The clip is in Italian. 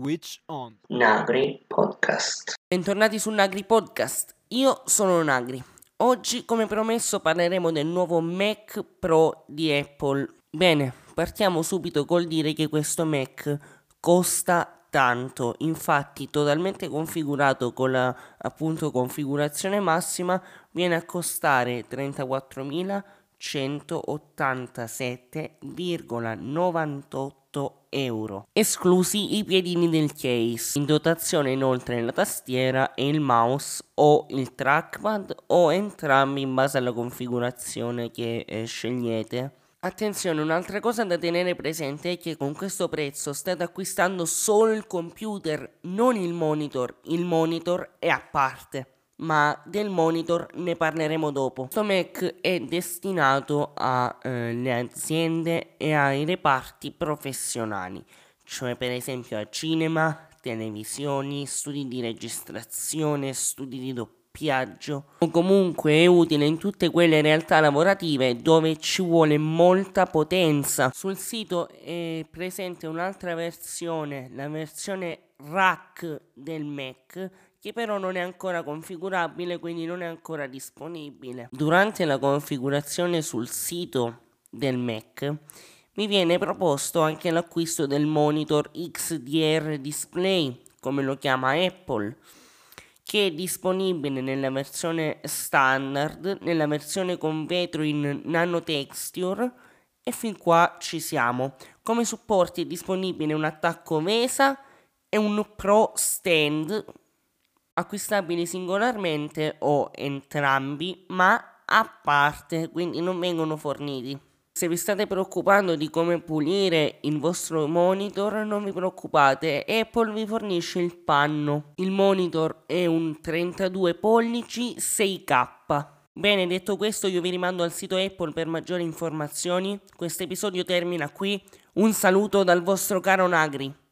Switch on. Nagri Podcast. Bentornati su Nagri Podcast. Io sono Nagri. Oggi, come promesso, parleremo del nuovo Mac Pro di Apple. Bene, partiamo subito col dire che questo Mac costa tanto. Infatti, totalmente configurato con la configurazione massima, viene a costare 34.187,98 euro, esclusi i piedini del case. In dotazione inoltre la tastiera e il mouse o il trackpad o entrambi in base alla configurazione che scegliete. Attenzione, un'altra cosa da tenere presente è che con questo prezzo state acquistando solo il computer, non il monitor. Il monitor è a parte, ma del monitor ne parleremo dopo. Questo Mac è destinato alle aziende e ai reparti professionali, cioè per esempio a cinema, televisioni, studi di registrazione, studi di doppiaggio, o comunque è utile in tutte quelle realtà lavorative dove ci vuole molta potenza. Sul sito è presente un'altra versione, la versione rack del Mac, che però non è ancora configurabile, quindi non è ancora disponibile. Durante la configurazione sul sito del Mac mi viene proposto anche l'acquisto del monitor XDR Display, come lo chiama Apple, che è disponibile nella versione standard, nella versione con vetro in nanotexture, e fin qua ci siamo. Come supporti è disponibile un attacco VESA e un Pro Stand, acquistabili singolarmente o entrambi, ma a parte, quindi non vengono forniti. Se vi state preoccupando di come pulire il vostro monitor, non vi preoccupate, Apple vi fornisce il panno. Il monitor è un 32 pollici 6K. Bene, detto questo, io vi rimando al sito Apple per maggiori informazioni. Questo episodio termina qui. Un saluto dal vostro caro Nagri.